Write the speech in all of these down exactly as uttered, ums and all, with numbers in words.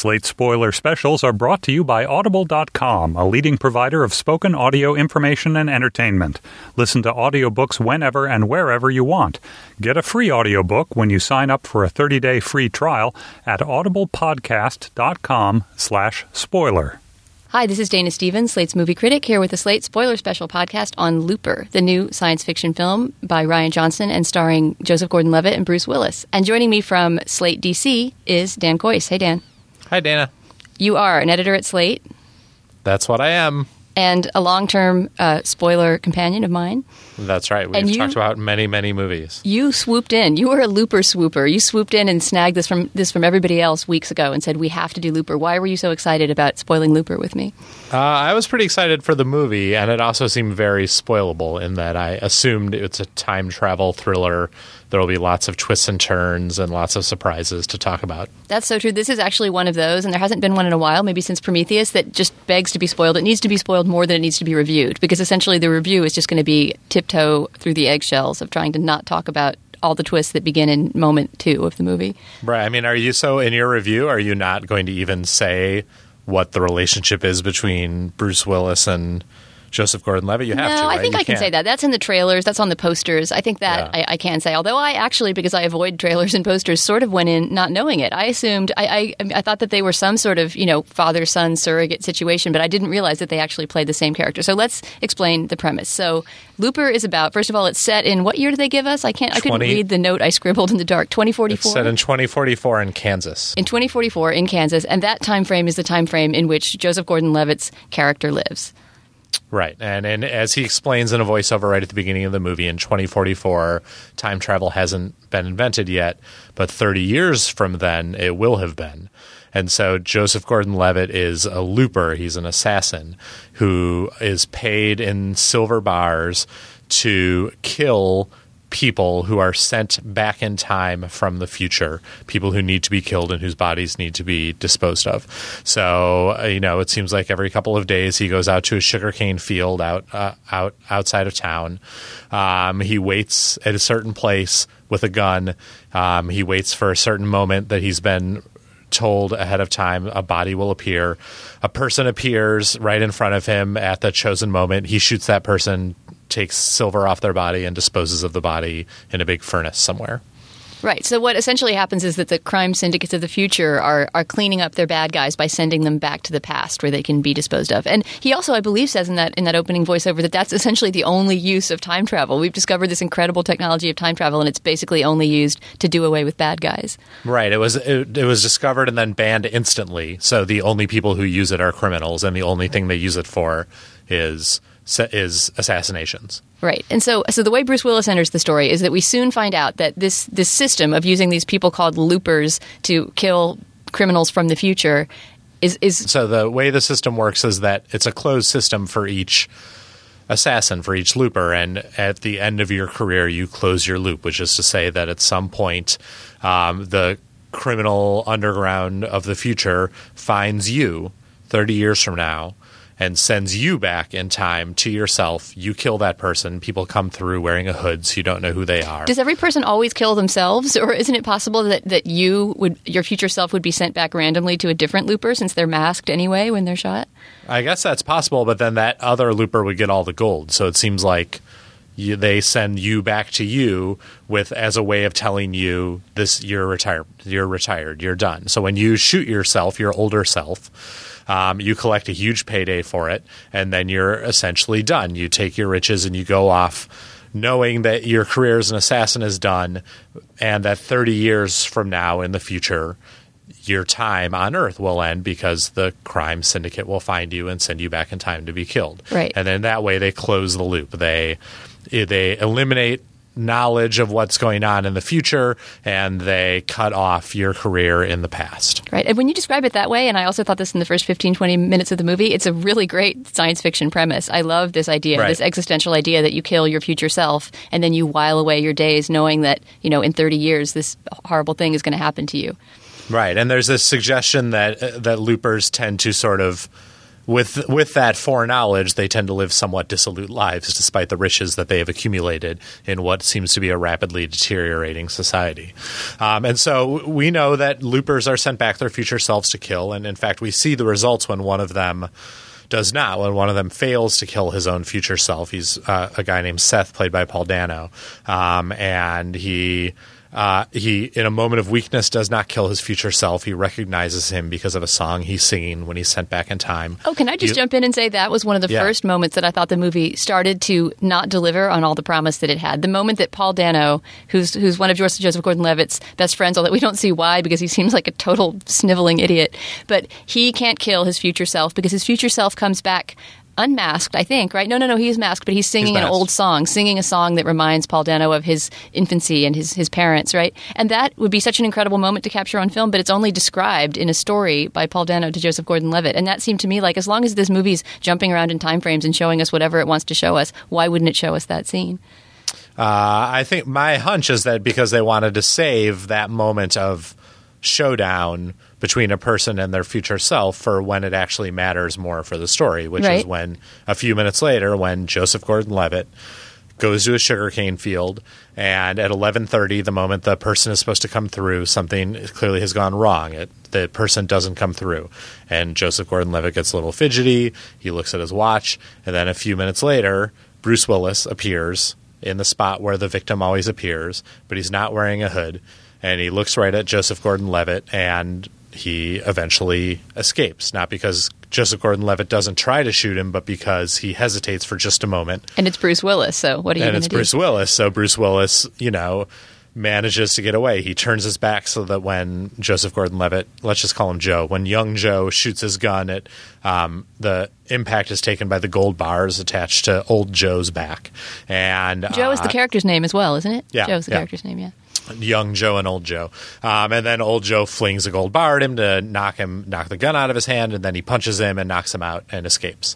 Slate Spoiler Specials are brought to you by Audible dot com, a leading provider of spoken audio information and entertainment. Listen to audiobooks whenever and wherever you want. Get a free audiobook when you sign up for a thirty-day free trial at audible podcast dot com slash spoiler. Hi, this is Dana Stevens, Slate's movie critic, here with the Slate Spoiler Special podcast on Looper, the new science fiction film by Rian Johnson and starring Joseph Gordon-Levitt and Bruce Willis. And joining me from Slate D C is Dan Coyce. Hey, Dan. Hi, Dana. You are an editor at Slate. That's what I am. And a long-term uh, spoiler companion of mine. That's right. We've you, talked about many, many movies. You swooped in. You were a Looper swooper. You swooped in and snagged this from this from everybody else weeks ago and said, we have to do Looper. Why were you so excited about spoiling Looper with me? Uh, I was pretty excited for the movie, and it also seemed very spoilable in that I assumed it's a time travel thriller. There will be lots of twists and turns and lots of surprises to talk about. That's so true. This is actually one of those, and there hasn't been one in a while, maybe since Prometheus, that just begs to be spoiled. It needs to be spoiled more than it needs to be reviewed, because essentially the review is just going to be tiptoe through the eggshells of trying to not talk about all the twists that begin in moment two of the movie. Right. I mean, are you so in your review, are you not going to even say what the relationship is between Bruce Willis and Joseph Gordon-Levitt? You have no, to, right? I think you I can, can say that. That's in the trailers. That's on the posters. I think that yeah. I, I can say. Although I actually, because I avoid trailers and posters, sort of went in not knowing it. I assumed, I, I, I thought that they were some sort of, you know, father-son surrogate situation, but I didn't realize that they actually played the same character. So let's explain the premise. So Looper is about, first of all, it's set in, what year did they give us? I can't, I couldn't read the note I scribbled in the dark. twenty forty-four? It's set in twenty forty-four in Kansas. In twenty forty-four in Kansas, and that time frame is the time frame in which Joseph Gordon-Levitt's character lives. Right. And and as he explains in a voiceover right at the beginning of the movie, in twenty forty-four, time travel hasn't been invented yet, but thirty years from then, it will have been. And so Joseph Gordon-Levitt is a looper. He's an assassin who is paid in silver bars to kill people who are sent back in time from the future, people who need to be killed and whose bodies need to be disposed of. So, you know, it seems like every couple of days he goes out to a sugarcane field out uh, out outside of town. Um, he waits at a certain place with a gun. Um, he waits for a certain moment that he's been told ahead of time a body will appear. A person appears right in front of him at the chosen moment. He shoots that person, takes silver off their body, and disposes of the body in a big furnace somewhere. Right. So what essentially happens is that the crime syndicates of the future are, are cleaning up their bad guys by sending them back to the past where they can be disposed of. And he also, I believe, says in that in that opening voiceover that that's essentially the only use of time travel. We've discovered this incredible technology of time travel, and it's basically only used to do away with bad guys. Right. It was it, it was discovered and then banned instantly. So the only people who use it are criminals, and the only thing they use it for is... is assassinations. Right. And so so the way Bruce Willis enters the story is that we soon find out that this this system of using these people called loopers to kill criminals from the future is, is... So the way the system works is that it's a closed system for each assassin, for each looper, and at the end of your career you close your loop, which is to say that at some point um, the criminal underground of the future finds you thirty years from now and sends you back in time to yourself. You kill that person. People come through wearing a hood, so you don't know who they are. Does every person always kill themselves, or isn't it possible that, that you would, your future self would be sent back randomly to a different looper since they're masked anyway when they're shot? I guess that's possible, but then that other looper would get all the gold. So it seems like you, they send you back to you with as a way of telling you this: you're retired, you're retired, you're done. So when you shoot yourself, your older self, Um, you collect a huge payday for it, and then you're essentially done. You take your riches and you go off knowing that your career as an assassin is done, and that thirty years from now in the future, your time on Earth will end because the crime syndicate will find you and send you back in time to be killed. Right. And then that way they close the loop. They they eliminate knowledge of what's going on in the future, and they cut off your career in the past. Right. And when you describe it that way, and I also thought this in the first fifteen, twenty minutes of the movie, it's a really great science fiction premise. I love this idea, right. This existential idea that you kill your future self and then you while away your days knowing that, you know, in thirty years this horrible thing is going to happen to you. Right. And there's this suggestion that, that loopers tend to sort of with with that foreknowledge, they tend to live somewhat dissolute lives despite the riches that they have accumulated in what seems to be a rapidly deteriorating society. Um, and so we know that loopers are sent back their future selves to kill, and in fact we see the results when one of them does not, when one of them fails to kill his own future self. He's uh, a guy named Seth, played by Paul Dano, um, and he – Uh, he, in a moment of weakness, does not kill his future self. He recognizes him because of a song he's singing when he's sent back in time. Oh, can I just you, jump in and say that was one of the yeah. first moments that I thought the movie started to not deliver on all the promise that it had. The moment that Paul Dano, who's who's one of Joseph Gordon-Levitt's best friends, although we don't see why because he seems like a total sniveling idiot, but he can't kill his future self because his future self comes back unmasked, I think, right? No, no, no, he's masked, but he's singing he's an old song, singing a song that reminds Paul Dano of his infancy and his, his parents, right? And that would be such an incredible moment to capture on film, but it's only described in a story by Paul Dano to Joseph Gordon-Levitt. And that seemed to me like, as long as this movie's jumping around in time frames and showing us whatever it wants to show us, why wouldn't it show us that scene? Uh, I think my hunch is that because they wanted to save that moment of showdown between a person and their future self for when it actually matters more for the story, which right. is when a few minutes later when Joseph Gordon-Levitt goes to a sugarcane field, and at eleven thirty, the moment the person is supposed to come through, something clearly has gone wrong. It, the person doesn't come through, and Joseph Gordon-Levitt gets a little fidgety. He looks at his watch, and then a few minutes later, Bruce Willis appears in the spot where the victim always appears, but he's not wearing a hood, and he looks right at Joseph Gordon-Levitt, and he eventually escapes, not because Joseph Gordon-Levitt doesn't try to shoot him, but because he hesitates for just a moment. And it's Bruce Willis, so what are you going to do? And it's Bruce Willis, so Bruce Willis, you know, manages to get away. He turns his back so that when Joseph Gordon-Levitt, let's just call him Joe, when young Joe shoots his gun at um, the impact is taken by the gold bars attached to old Joe's back. And Joe uh, is the character's name as well, isn't it? Yeah. Joe's the yeah. character's name, yeah. Young Joe and old Joe. Um, and then old Joe flings a gold bar at him to knock him, knock the gun out of his hand, and then he punches him and knocks him out and escapes.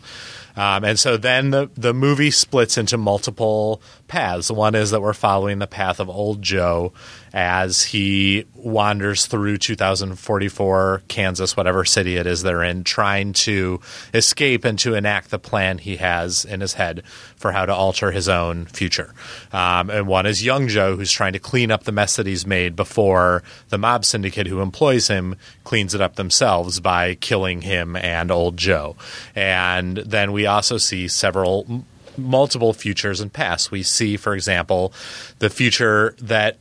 Um, and so then the, the movie splits into multiple paths. One is that we're following the path of old Joe as he wanders through two thousand forty-four, Kansas, whatever city it is they're in, trying to escape and to enact the plan he has in his head for how to alter his own future. Um, and one is young Joe, who's trying to clean up the mess that he's made before the mob syndicate who employs him cleans it up themselves by killing him and old Joe. And then we also see several multiple futures and pasts. We see, for example, the future that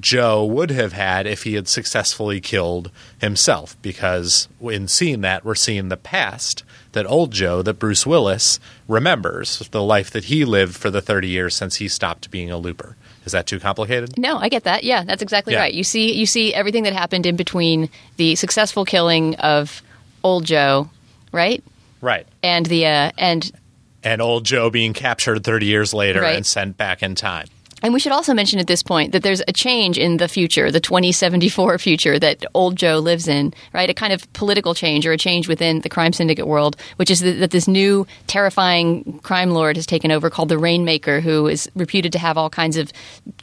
Joe would have had if he had successfully killed himself, because in seeing that, we're seeing the past that old Joe, that Bruce Willis, remembers, the life that he lived for the thirty years since he stopped being a looper. Is that too complicated? No, I get that. Yeah, that's exactly yeah. right. You see, you see everything that happened in between the successful killing of old Joe, right? Right. And the uh, and and old Joe being captured thirty years later right. and sent back in time. And we should also mention at this point that there's a change in the future, the twenty seventy-four future that old Joe lives in, right? A kind of political change, or a change within the crime syndicate world, which is that this new terrifying crime lord has taken over called the Rainmaker, who is reputed to have all kinds of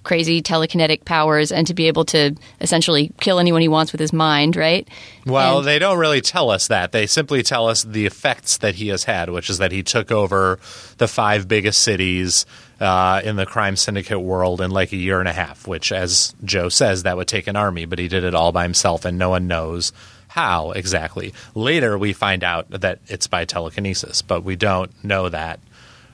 crazy telekinetic powers and to be able to essentially kill anyone he wants with his mind, right? Well, and they don't really tell us that. They simply tell us the effects that he has had, which is that he took over the five biggest cities Uh, in the crime syndicate world in like a year and a half, which, as Joe says, that would take an army, but he did it all by himself, and no one knows how exactly. Later, we find out that it's by telekinesis, but we don't know that,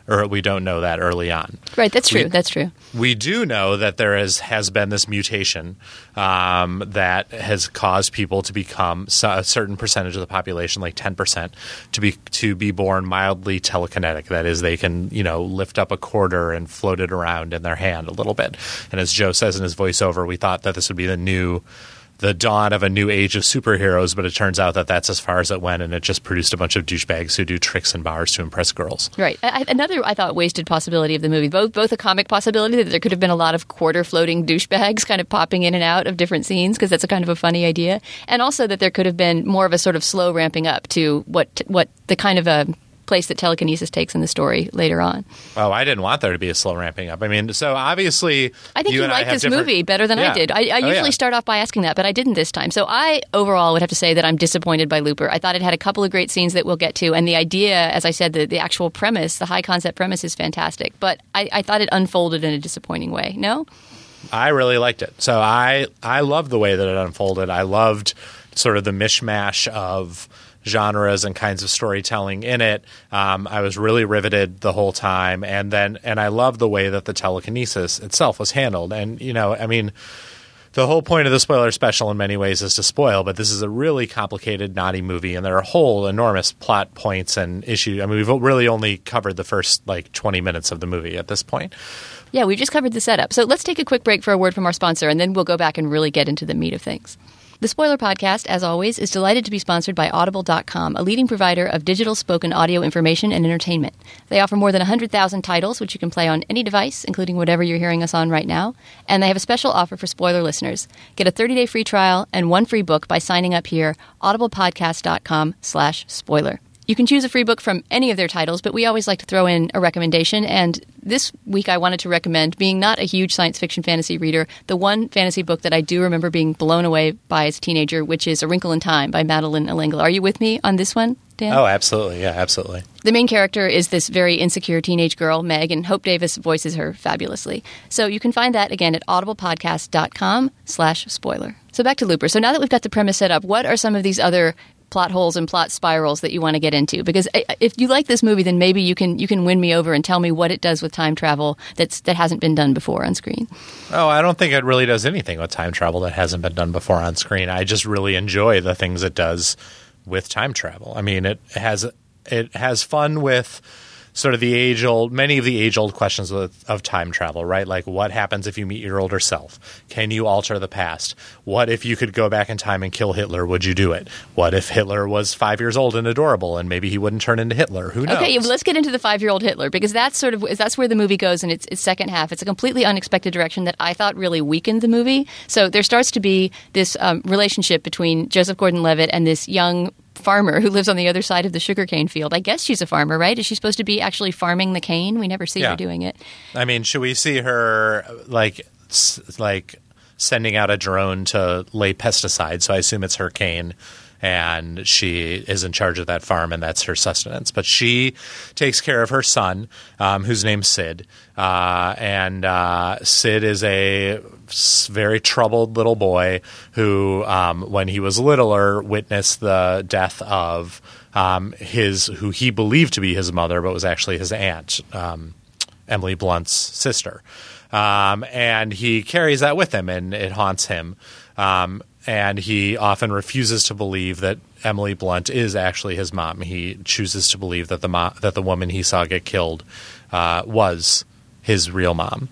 or we don't know that early on. Right, that's true, we, that's true. We do know that there is, has been this mutation um, that has caused people to become a certain percentage of the population, like ten percent, to be to be born mildly telekinetic. That is, they can, you know, lift up a quarter and float it around in their hand a little bit. And as Joe says in his voiceover, we thought that this would be the new the dawn of a new age of superheroes, but it turns out that that's as far as it went, and it just produced a bunch of douchebags who do tricks and bars to impress girls. Right. I, another, I thought, wasted possibility of the movie, both both a comic possibility that there could have been a lot of quarter-floating douchebags kind of popping in and out of different scenes, because that's a kind of a funny idea, and also that there could have been more of a sort of slow ramping up to what what the kind of a place that telekinesis takes in the story later on. Oh, I didn't want there to be a slow ramping up. I mean, so obviously, I think you, you like this different... movie better than yeah. I did. I, I oh, usually yeah. start off by asking that, but I didn't this time. So I overall would have to say that I'm disappointed by Looper. I thought it had a couple of great scenes that we'll get to, and the idea, as I said, the, the actual premise, the high concept premise, is fantastic. But I, I thought it unfolded in a disappointing way. No? I really liked it. So I I loved the way that it unfolded. I loved sort of the mishmash of genres and kinds of storytelling in it. Um, I was really riveted the whole time, and then and I loved the way that the telekinesis itself was handled. And you know, I mean, the whole point of the spoiler special in many ways is to spoil, but this is a really complicated, naughty movie, and there are whole enormous plot points and issues. I mean, we've really only covered the first like twenty minutes of the movie at this point. Yeah, we've just covered the setup. So let's take a quick break for a word from our sponsor, and then we'll go back and really get into the meat of things. The Spoiler Podcast, as always, is delighted to be sponsored by Audible dot com, a leading provider of digital spoken audio information and entertainment. They offer more than one hundred thousand titles, which you can play on any device, including whatever you're hearing us on right now. And they have a special offer for spoiler listeners. Get a thirty-day free trial and one free book by signing up here, audible podcast dot com slash spoiler. You can choose a free book from any of their titles, but we always like to throw in a recommendation. And this week I wanted to recommend, being not a huge science fiction fantasy reader, the one fantasy book that I do remember being blown away by as a teenager, which is A Wrinkle in Time by Madeleine L'Engle. Are you with me on this one, Dan? Oh, absolutely. Yeah, absolutely. The main character is this very insecure teenage girl, Meg, and Hope Davis voices her fabulously. So you can find that, again, at audible podcast dot com slash spoiler. So back to Looper. So now that we've got the premise set up, what are some of these other plot holes and plot spirals that you want to get into? Because if you like this movie, then maybe you can you can win me over and tell me what it does with time travel that's that hasn't been done before on screen. Oh, I don't think it really does anything with time travel that hasn't been done before on screen. I just really enjoy the things it does with time travel. I mean, it has it has fun with sort of the age-old, many of the age-old questions of, of time travel, right? Like, what happens if you meet your older self? Can you alter the past? What if you could go back in time and kill Hitler? Would you do it? What if Hitler was five years old and adorable, and maybe he wouldn't turn into Hitler? Who knows? Okay, let's get into the five-year-old Hitler, because that's sort of that's where the movie goes in its, its second half. It's a completely unexpected direction that I thought really weakened the movie. So there starts to be this um, relationship between Joseph Gordon-Levitt and this young farmer who lives on the other side of the sugarcane field. I guess she's a farmer, right? Is she supposed to be actually farming the cane? We never see yeah. her doing it. I mean, should we see her like like sending out a drone to lay pesticides? So I assume it's her cane, and she is in charge of that farm, and that's her sustenance. But she takes care of her son, um, whose name's Sid. Uh, and uh, Sid is a very troubled little boy who, um, when he was littler, witnessed the death of um, his who he believed to be his mother, but was actually his aunt, um, Emily Blunt's sister. Um, and he carries that with him, and it haunts him. Um And he often refuses to believe that Emily Blunt is actually his mom. He chooses to believe that the mo- that the woman he saw get killed uh, was his real mom.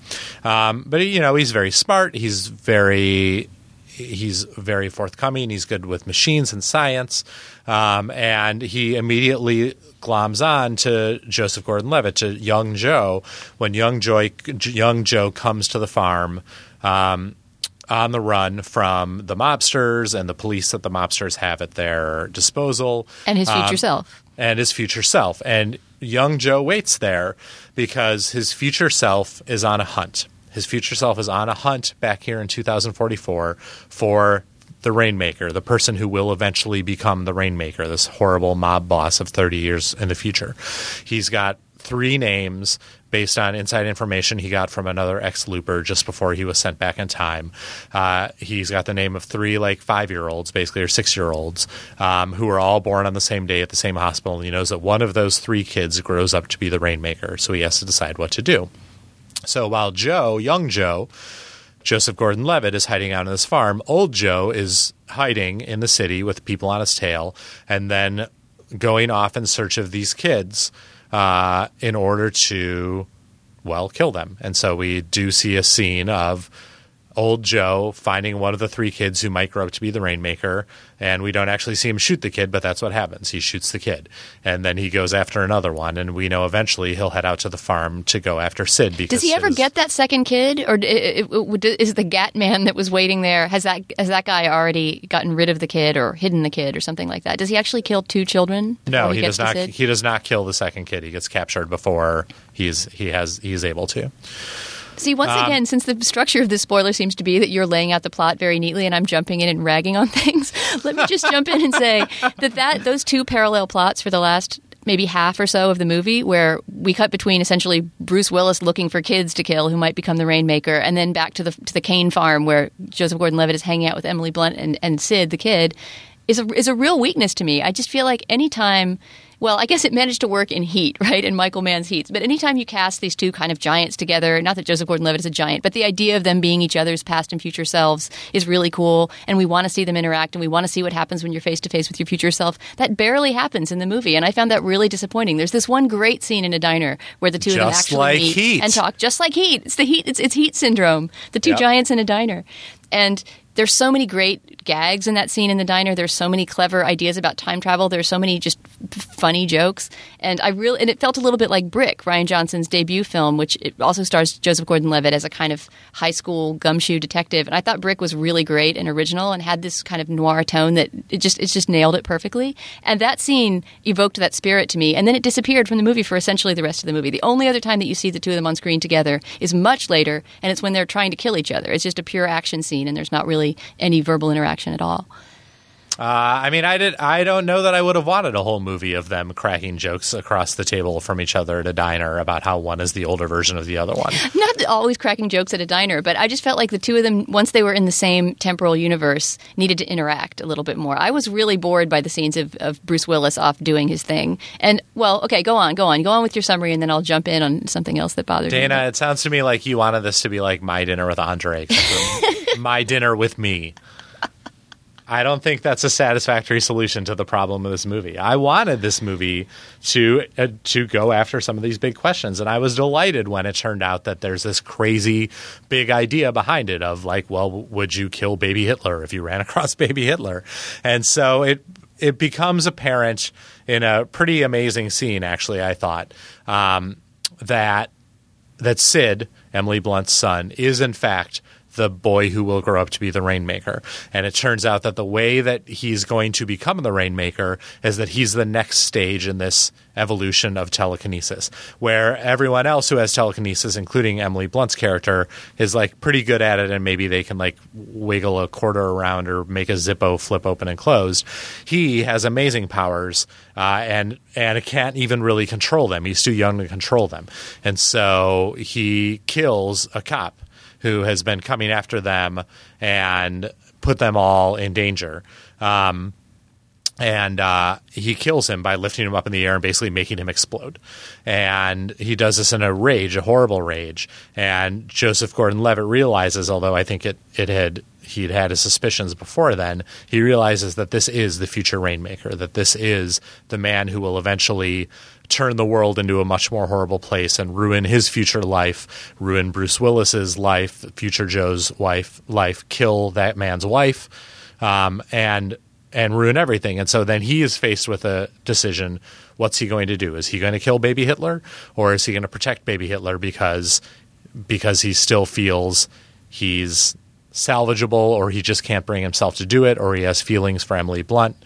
Um, but you know, he's very smart. He's very he's very forthcoming. He's good with machines and science, um, and he immediately gloms on to Joseph Gordon-Levitt, to young Joe, when young Joe young Joe comes to the farm. Um, on the run from the mobsters and the police that the mobsters have at their disposal. And his future um, self. And his future self. And young Joe waits there because his future self is on a hunt. His future self is on a hunt back here in two thousand forty-four for the Rainmaker, the person who will eventually become the Rainmaker, this horrible mob boss of thirty years in the future. He's got three names based on inside information he got from another ex-looper just before he was sent back in time. Uh, he's got the name of three like five-year-olds, basically, or six-year-olds, um, who are all born on the same day at the same hospital. And he knows that one of those three kids grows up to be the Rainmaker, so he has to decide what to do. So while Joe, young Joe, Joseph Gordon-Levitt, is hiding out on this farm, old Joe is hiding in the city with people on his tail and then going off in search of these kids Uh, in order to, well, kill them. And so we do see a scene of old Joe finding one of the three kids who might grow up to be the Rainmaker, and we don't actually see him shoot the kid, but that's what happens. He shoots the kid, and then he goes after another one, and we know eventually he'll head out to the farm to go after Sid. Because does he ever his, get that second kid, or is the Gat man that was waiting there, has that has that guy already gotten rid of the kid or hidden the kid or something like that? Does he actually kill two children? No, he, he does not. He does not kill the second kid. He gets captured before he's he has he is able to. See, once again, um, since the structure of this spoiler seems to be that you're laying out the plot very neatly and I'm jumping in and ragging on things, let me just jump in and say that, that those two parallel plots for the last maybe half or so of the movie, where we cut between essentially Bruce Willis looking for kids to kill who might become the Rainmaker, and then back to the to the Kane farm where Joseph Gordon-Levitt is hanging out with Emily Blunt and, and Sid, the kid, is a, is a real weakness to me. I just feel like any time... Well, I guess it managed to work in Heat, right, in Michael Mann's Heat. But anytime you cast these two kind of giants together, not that Joseph Gordon-Levitt is a giant, but the idea of them being each other's past and future selves is really cool, and we want to see them interact, and we want to see what happens when you're face-to-face with your future self. That barely happens in the movie, and I found that really disappointing. There's this one great scene in a diner where the two just of them actually like meet Heat. And talk. Just like Heat. It's the Heat. It's, it's Heat syndrome, the two yep. giants in a diner. And there's so many great gags in that scene in the diner. There's so many clever ideas about time travel. There's so many just f- funny jokes. And I really, and it felt a little bit like Brick, Rian Johnson's debut film, which it also stars Joseph Gordon-Levitt as a kind of high school gumshoe detective. And I thought Brick was really great and original and had this kind of noir tone that it just it just nailed it perfectly. And that scene evoked that spirit to me. And then it disappeared from the movie for essentially the rest of the movie. The only other time that you see the two of them on screen together is much later, and it's when they're trying to kill each other. It's just a pure action scene, and there's not really any verbal interaction at all. Uh, I mean, I did. I don't know that I would have wanted a whole movie of them cracking jokes across the table from each other at a diner about how one is the older version of the other one. Not always cracking jokes at a diner, but I just felt like the two of them, once they were in the same temporal universe, needed to interact a little bit more. I was really bored by the scenes of, of Bruce Willis off doing his thing. And, well, okay, go on, go on. Go on with your summary, and then I'll jump in on something else that bothered Dana, me. Dana, it sounds to me like you wanted this to be like My Dinner with Andre, except for My Dinner with Me. I don't think that's a satisfactory solution to the problem of this movie. I wanted this movie to uh, to go after some of these big questions, and I was delighted when it turned out that there's this crazy big idea behind it of like, well, would you kill baby Hitler if you ran across baby Hitler? And so it it becomes apparent in a pretty amazing scene, actually, I thought, um, that that Sid, Emily Blunt's son, is in fact the boy who will grow up to be the Rainmaker. And it turns out that the way that he's going to become the Rainmaker is that he's the next stage in this evolution of telekinesis, where everyone else who has telekinesis, including Emily Blunt's character, is like pretty good at it, and maybe they can like wiggle a quarter around or make a Zippo flip open and closed. He has amazing powers uh, and and can't even really control them. He's too young to control them. And so he kills a cop who has been coming after them and put them all in danger. Um, and uh, he kills him by lifting him up in the air and basically making him explode. And he does this in a rage, a horrible rage. And Joseph Gordon-Levitt realizes, although I think it, it had – he'd had his suspicions before then, he realizes that this is the future Rainmaker, that this is the man who will eventually turn the world into a much more horrible place and ruin his future life, ruin Bruce Willis's life, future Joe's wife life, kill that man's wife, um, and and ruin everything. And so then he is faced with a decision. What's he going to do? Is he going to kill baby Hitler, or is he going to protect baby Hitler because because he still feels he's salvageable, or he just can't bring himself to do it, or he has feelings for Emily Blunt.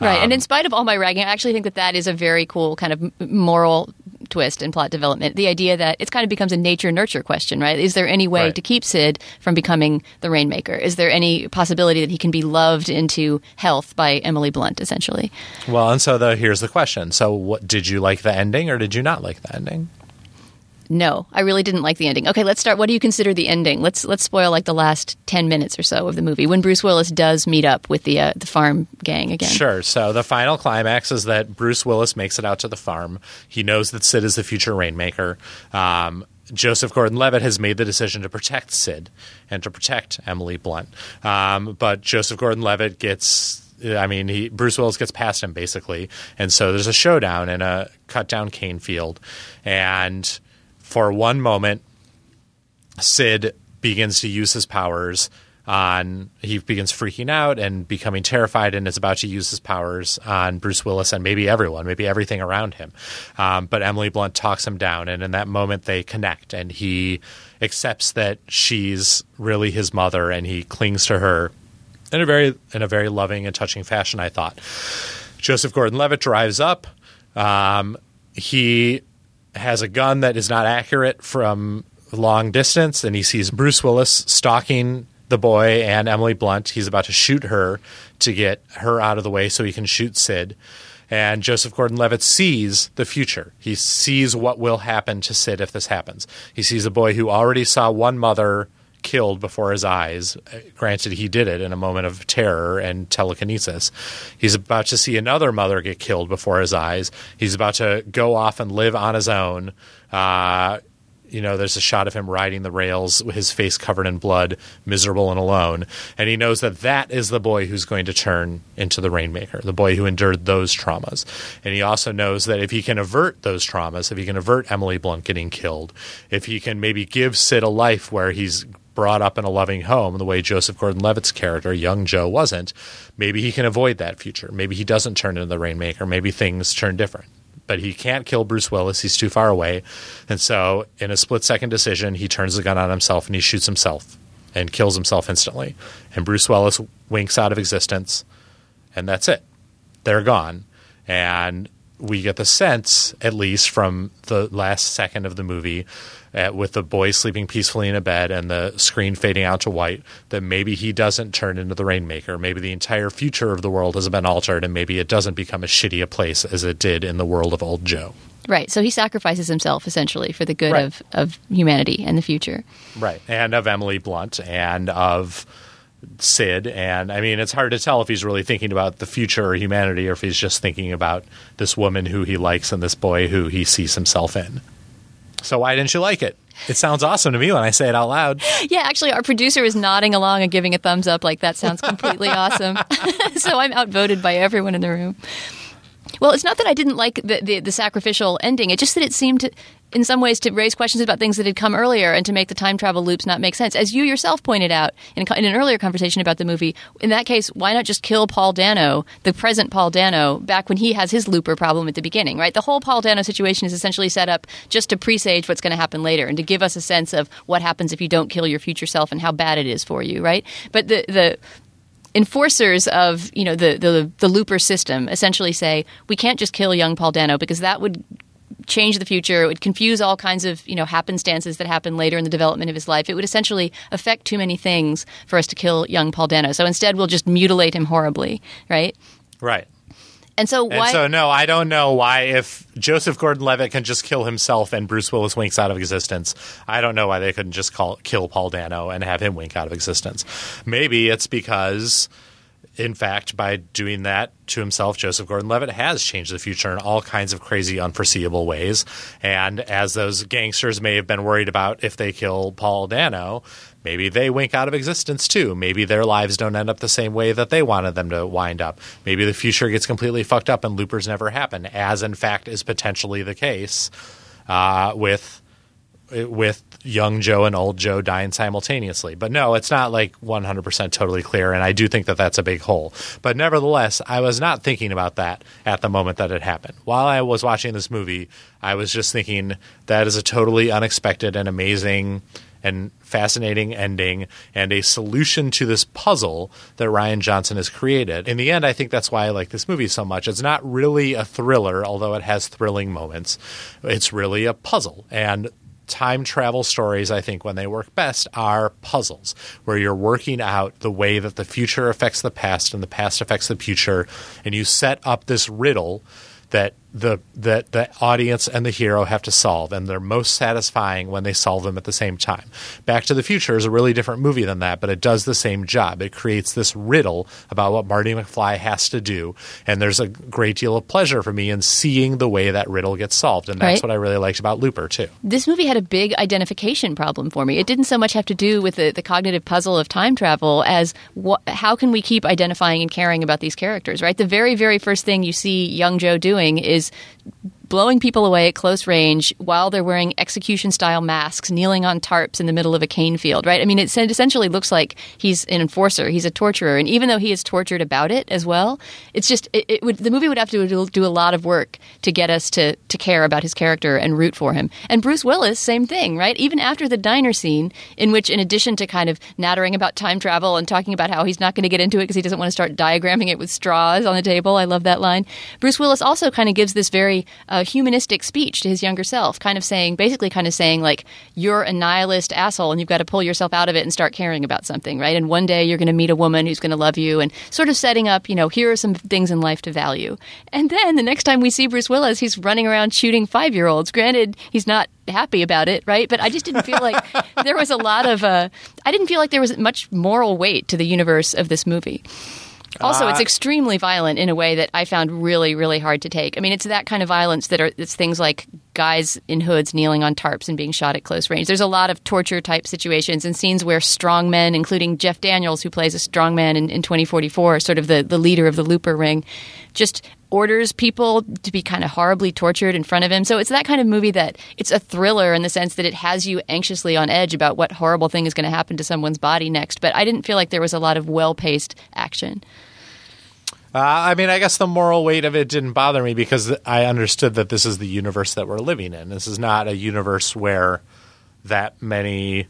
Right. Um, and in spite of all my ragging, I actually think that that is a very cool kind of moral twist in plot development. The idea that it kind of becomes a nature-nurture question, right? Is there any way right. to keep Sid from becoming the Rainmaker? Is there any possibility that he can be loved into health by Emily Blunt, essentially? Well, and so the, here's the question. So what, did you like the ending, or did you not like the ending? No, I really didn't like the ending. Okay, let's start. What do you consider the ending? Let's let's spoil like the last ten minutes or so of the movie when Bruce Willis does meet up with the uh, the farm gang again. Sure. So the final climax is that Bruce Willis makes it out to the farm. He knows that Sid is the future Rainmaker. Um, Joseph Gordon-Levitt has made the decision to protect Sid and to protect Emily Blunt. Um, but Joseph Gordon-Levitt gets... I mean, he, Bruce Willis gets past him, basically. And so there's a showdown in a cut-down cane field. And... for one moment, Sid begins to use his powers on – he begins freaking out and becoming terrified and is about to use his powers on Bruce Willis and maybe everyone, maybe everything around him. Um, but Emily Blunt talks him down, and in that moment they connect, and he accepts that she's really his mother, and he clings to her in a very in a very loving and touching fashion, I thought. Joseph Gordon-Levitt drives up. Um, he has a gun that is not accurate from long distance, and he sees Bruce Willis stalking the boy and Emily Blunt. He's about to shoot her to get her out of the way so he can shoot Sid. And Joseph Gordon-Levitt sees the future. He sees what will happen to Sid if this happens. He sees a boy who already saw one mother killed before his eyes. Granted, he did it in a moment of terror and telekinesis. He's about to see another mother get killed before his eyes. He's about to go off and live on his own. Uh, you know, there's a shot of him riding the rails with his face covered in blood, miserable and alone. And he knows that that is the boy who's going to turn into the Rainmaker, the boy who endured those traumas. And he also knows that if he can avert those traumas, if he can avert Emily Blunt getting killed, if he can maybe give Sid a life where he's brought up in a loving home the way Joseph Gordon-Levitt's character, young Joe, wasn't, maybe he can avoid that future. Maybe he doesn't turn into the Rainmaker. Maybe things turn different. But he can't kill Bruce Willis. He's too far away. And so in a split-second decision, he turns the gun on himself and he shoots himself and kills himself instantly. And Bruce Willis winks out of existence, and that's it. They're gone. And we get the sense, at least from the last second of the movie, uh, with the boy sleeping peacefully in a bed and the screen fading out to white, that maybe he doesn't turn into the Rainmaker. Maybe the entire future of the world has been altered, and maybe it doesn't become as shitty a place as it did in the world of old Joe. Right. So he sacrifices himself, essentially, for the good right. of, of humanity and the future. Right. And of Emily Blunt and of Sid. And I mean, it's hard to tell if he's really thinking about the future or humanity, or if he's just thinking about this woman who he likes and this boy who he sees himself in. So why didn't you like it? It sounds awesome to me when I say it out loud. Yeah, actually, our producer is nodding along and giving a thumbs up like that sounds completely awesome. So I'm outvoted by everyone in the room. Well, it's not that I didn't like the, the, the sacrificial ending. It's just that it seemed to, in some ways, to raise questions about things that had come earlier and to make the time travel loops not make sense. As you yourself pointed out in, in an earlier conversation about the movie, in that case, why not just kill Paul Dano, the present Paul Dano, back when he has his Looper problem at the beginning, right? The whole Paul Dano situation is essentially set up just to presage what's going to happen later and to give us a sense of what happens if you don't kill your future self and how bad it is for you, right? But the the enforcers of, you know, the, the the Looper system essentially say we can't just kill young Paul Dano because that would change the future. It would confuse all kinds of, you know, happenstances that happen later in the development of his life. It would essentially affect too many things for us to kill young Paul Dano. So instead, we'll just mutilate him horribly, right? Right. And so why? And so no, I don't know why. If Joseph Gordon-Levitt can just kill himself and Bruce Willis winks out of existence, I don't know why they couldn't just call, kill Paul Dano and have him wink out of existence. Maybe it's because, in fact, by doing that to himself, Joseph Gordon-Levitt has changed the future in all kinds of crazy, unforeseeable ways. And as those gangsters may have been worried about if they kill Paul Dano, maybe they wink out of existence too. Maybe their lives don't end up the same way that they wanted them to wind up. Maybe the future gets completely fucked up and loopers never happen, as in fact is potentially the case uh, with with young Joe and old Joe dying simultaneously. But no, it's not like one hundred percent totally clear, and I do think that that's a big hole. But nevertheless, I was not thinking about that at the moment that it happened. While I was watching this movie, I was just thinking that is a totally unexpected and amazing and fascinating ending and a solution to this puzzle that Rian Johnson has created. In the end, I think that's why I like this movie so much. It's not really a thriller, although it has thrilling moments. It's really a puzzle. And time travel stories, I think, when they work best, are puzzles where you're working out the way that the future affects the past and the past affects the future, and you set up this riddle that the that the audience and the hero have to solve, and they're most satisfying when they solve them at the same time. Back to the Future is a really different movie than that, but it does the same job. It creates this riddle about what Marty McFly has to do, and there's a great deal of pleasure for me in seeing the way that riddle gets solved, and that's right. What I really liked about Looper, too. This movie had a big identification problem for me. It didn't so much have to do with the, the cognitive puzzle of time travel as wh- how can we keep identifying and caring about these characters, right? The very, very first thing you see young Joe doing is blowing people away at close range while they're wearing execution-style masks, kneeling on tarps in the middle of a cane field, right? I mean, it essentially looks like he's an enforcer. He's a torturer. And even though he is tortured about it as well, it's just it, it would, the movie would have to do, do a lot of work to get us to, to care about his character and root for him. And Bruce Willis, same thing, right? Even after the diner scene, in which in addition to kind of nattering about time travel and talking about how he's not going to get into it because he doesn't want to start diagramming it with straws on the table. I love that line. Bruce Willis also kind of gives this very uh, humanistic speech to his younger self, kind of saying, basically kind of saying like, you're a nihilist asshole and you've got to pull yourself out of it and start caring about something, right? And one day you're going to meet a woman who's going to love you and sort of setting up, you know, here are some things in life to value. And then the next time we see Bruce Willis, he's running around shooting five-year-olds. Granted, he's not happy about it, right? But I just didn't feel like there was a lot of, uh, I didn't feel like there was much moral weight to the universe of this movie. Also, it's extremely violent in a way that I found really, really hard to take. I mean, it's that kind of violence that are it's things like guys in hoods kneeling on tarps and being shot at close range. There's a lot of torture-type situations and scenes where strong men, including Jeff Daniels, who plays a strong man in, in twenty forty-four, sort of the, the leader of the Looper ring, just orders people to be kind of horribly tortured in front of him. So it's that kind of movie that it's a thriller in the sense that it has you anxiously on edge about what horrible thing is going to happen to someone's body next. But I didn't feel like there was a lot of well-paced action. Uh, I mean, I guess the moral weight of it didn't bother me because I understood that this is the universe that we're living in. This is not a universe where that many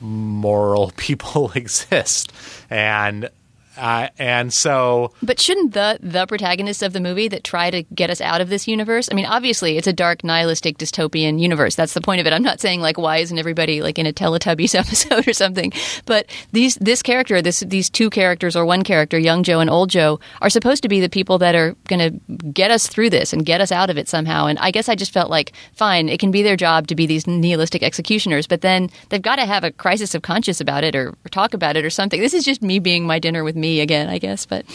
moral people exist. And Uh, and so, but shouldn't the the protagonists of the movie that try to get us out of this universe? I mean, obviously, it's a dark, nihilistic, dystopian universe. That's the point of it. I'm not saying like why isn't everybody like in a Teletubbies episode or something? But these this character, this these two characters or one character, young Joe and old Joe, are supposed to be the people that are going to get us through this and get us out of it somehow. And I guess I just felt like, fine, it can be their job to be these nihilistic executioners, but then they've got to have a crisis of conscience about it or, or talk about it or something. This is just me being my dinner with me again, I guess, but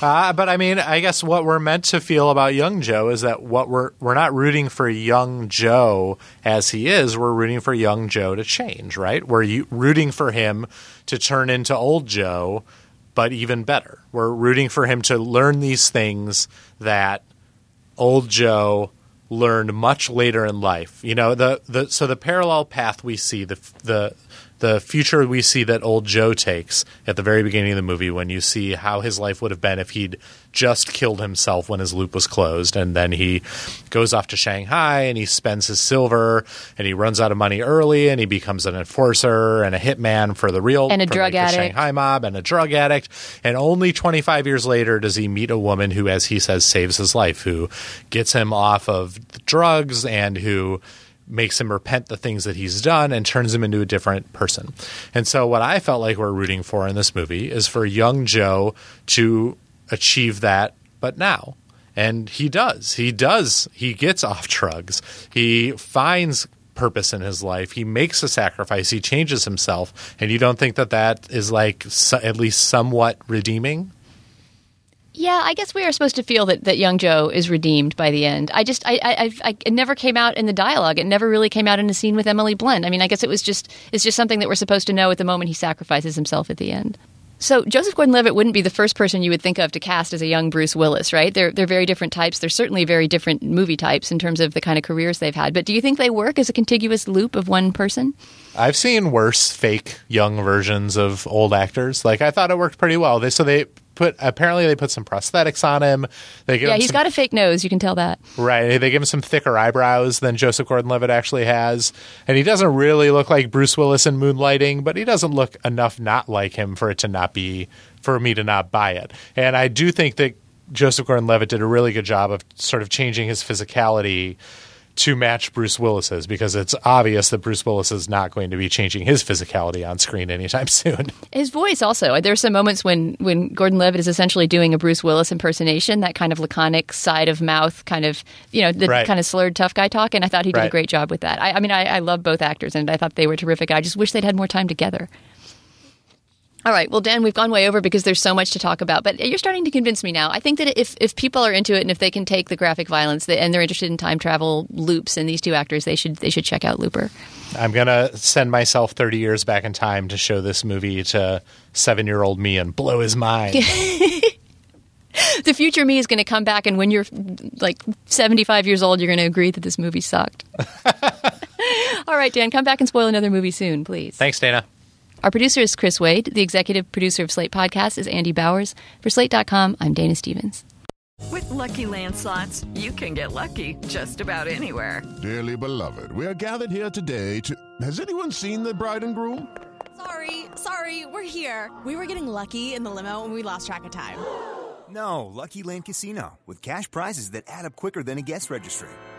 uh, but I mean, I guess what we're meant to feel about young Joe is that what we're we're not rooting for young Joe as he is. We're rooting for young Joe to change, right? We're you, rooting for him to turn into old Joe, but even better. We're rooting for him to learn these things that old Joe learned much later in life. You know, the the so the parallel path we see the the. The future we see that old Joe takes at the very beginning of the movie when you see how his life would have been if he'd just killed himself when his loop was closed. And then he goes off to Shanghai and he spends his silver and he runs out of money early and he becomes an enforcer and a hitman for the real and a drug like addict. The Shanghai mob and a drug addict. And only twenty-five years later does he meet a woman who, as he says, saves his life, who gets him off of the drugs and who – makes him repent the things that he's done and turns him into a different person. And so what I felt like we're rooting for in this movie is for young Joe to achieve that, but now. And he does. He does. He gets off drugs. He finds purpose in his life. He makes a sacrifice. He changes himself. And you don't think that that is like so, at least somewhat redeeming? Yeah, I guess we are supposed to feel that, that young Joe is redeemed by the end. I just, I, I, I, it never came out in the dialogue. It never really came out in a scene with Emily Blunt. I mean, I guess it was just, it's just something that we're supposed to know at the moment he sacrifices himself at the end. So Joseph Gordon-Levitt wouldn't be the first person you would think of to cast as a young Bruce Willis, right? They're they're very different types. They're certainly very different movie types in terms of the kind of careers they've had. But do you think they work as a contiguous loop of one person? I've seen worse fake young versions of old actors. Like, I thought it worked pretty well. They, so they put apparently they put some prosthetics on him. They give yeah, him he's some, got a fake nose. You can tell that. Right. They give him some thicker eyebrows than Joseph Gordon-Levitt actually has. And he doesn't really look like Bruce Willis in Moonlighting, but he doesn't look enough not like him for it to not be – for me to not buy it. And I do think that Joseph Gordon-Levitt did a really good job of sort of changing his physicality – to match Bruce Willis's, because it's obvious that Bruce Willis is not going to be changing his physicality on screen anytime soon. His voice also. There are some moments when, when Gordon-Levitt is essentially doing a Bruce Willis impersonation, that kind of laconic side of mouth kind of, you know, the right. kind of slurred tough guy talk. And I thought he did right. a great job with that. I, I mean, I, I love both actors and I thought they were terrific. I just wish they'd had more time together. All right. Well, Dan, we've gone way over because there's so much to talk about, but you're starting to convince me now. I think that if, if people are into it and if they can take the graphic violence they, and they're interested in time travel loops and these two actors, they should they should check out Looper. I'm going to send myself thirty years back in time to show this movie to seven-year-old me and blow his mind. the future me is going to come back, and when you're like seventy-five years old, you're going to agree that this movie sucked. All right, Dan, come back and spoil another movie soon, please. Thanks, Dana. Our producer is Chris Wade. The executive producer of Slate Podcasts is Andy Bowers. For Slate dot com, I'm Dana Stevens. With Lucky Land Slots, you can get lucky just about anywhere. Dearly beloved, we are gathered here today to... Has anyone seen the bride and groom? Sorry, sorry, we're here. We were getting lucky in the limo and we lost track of time. No, Lucky Land Casino, with cash prizes that add up quicker than a guest registry.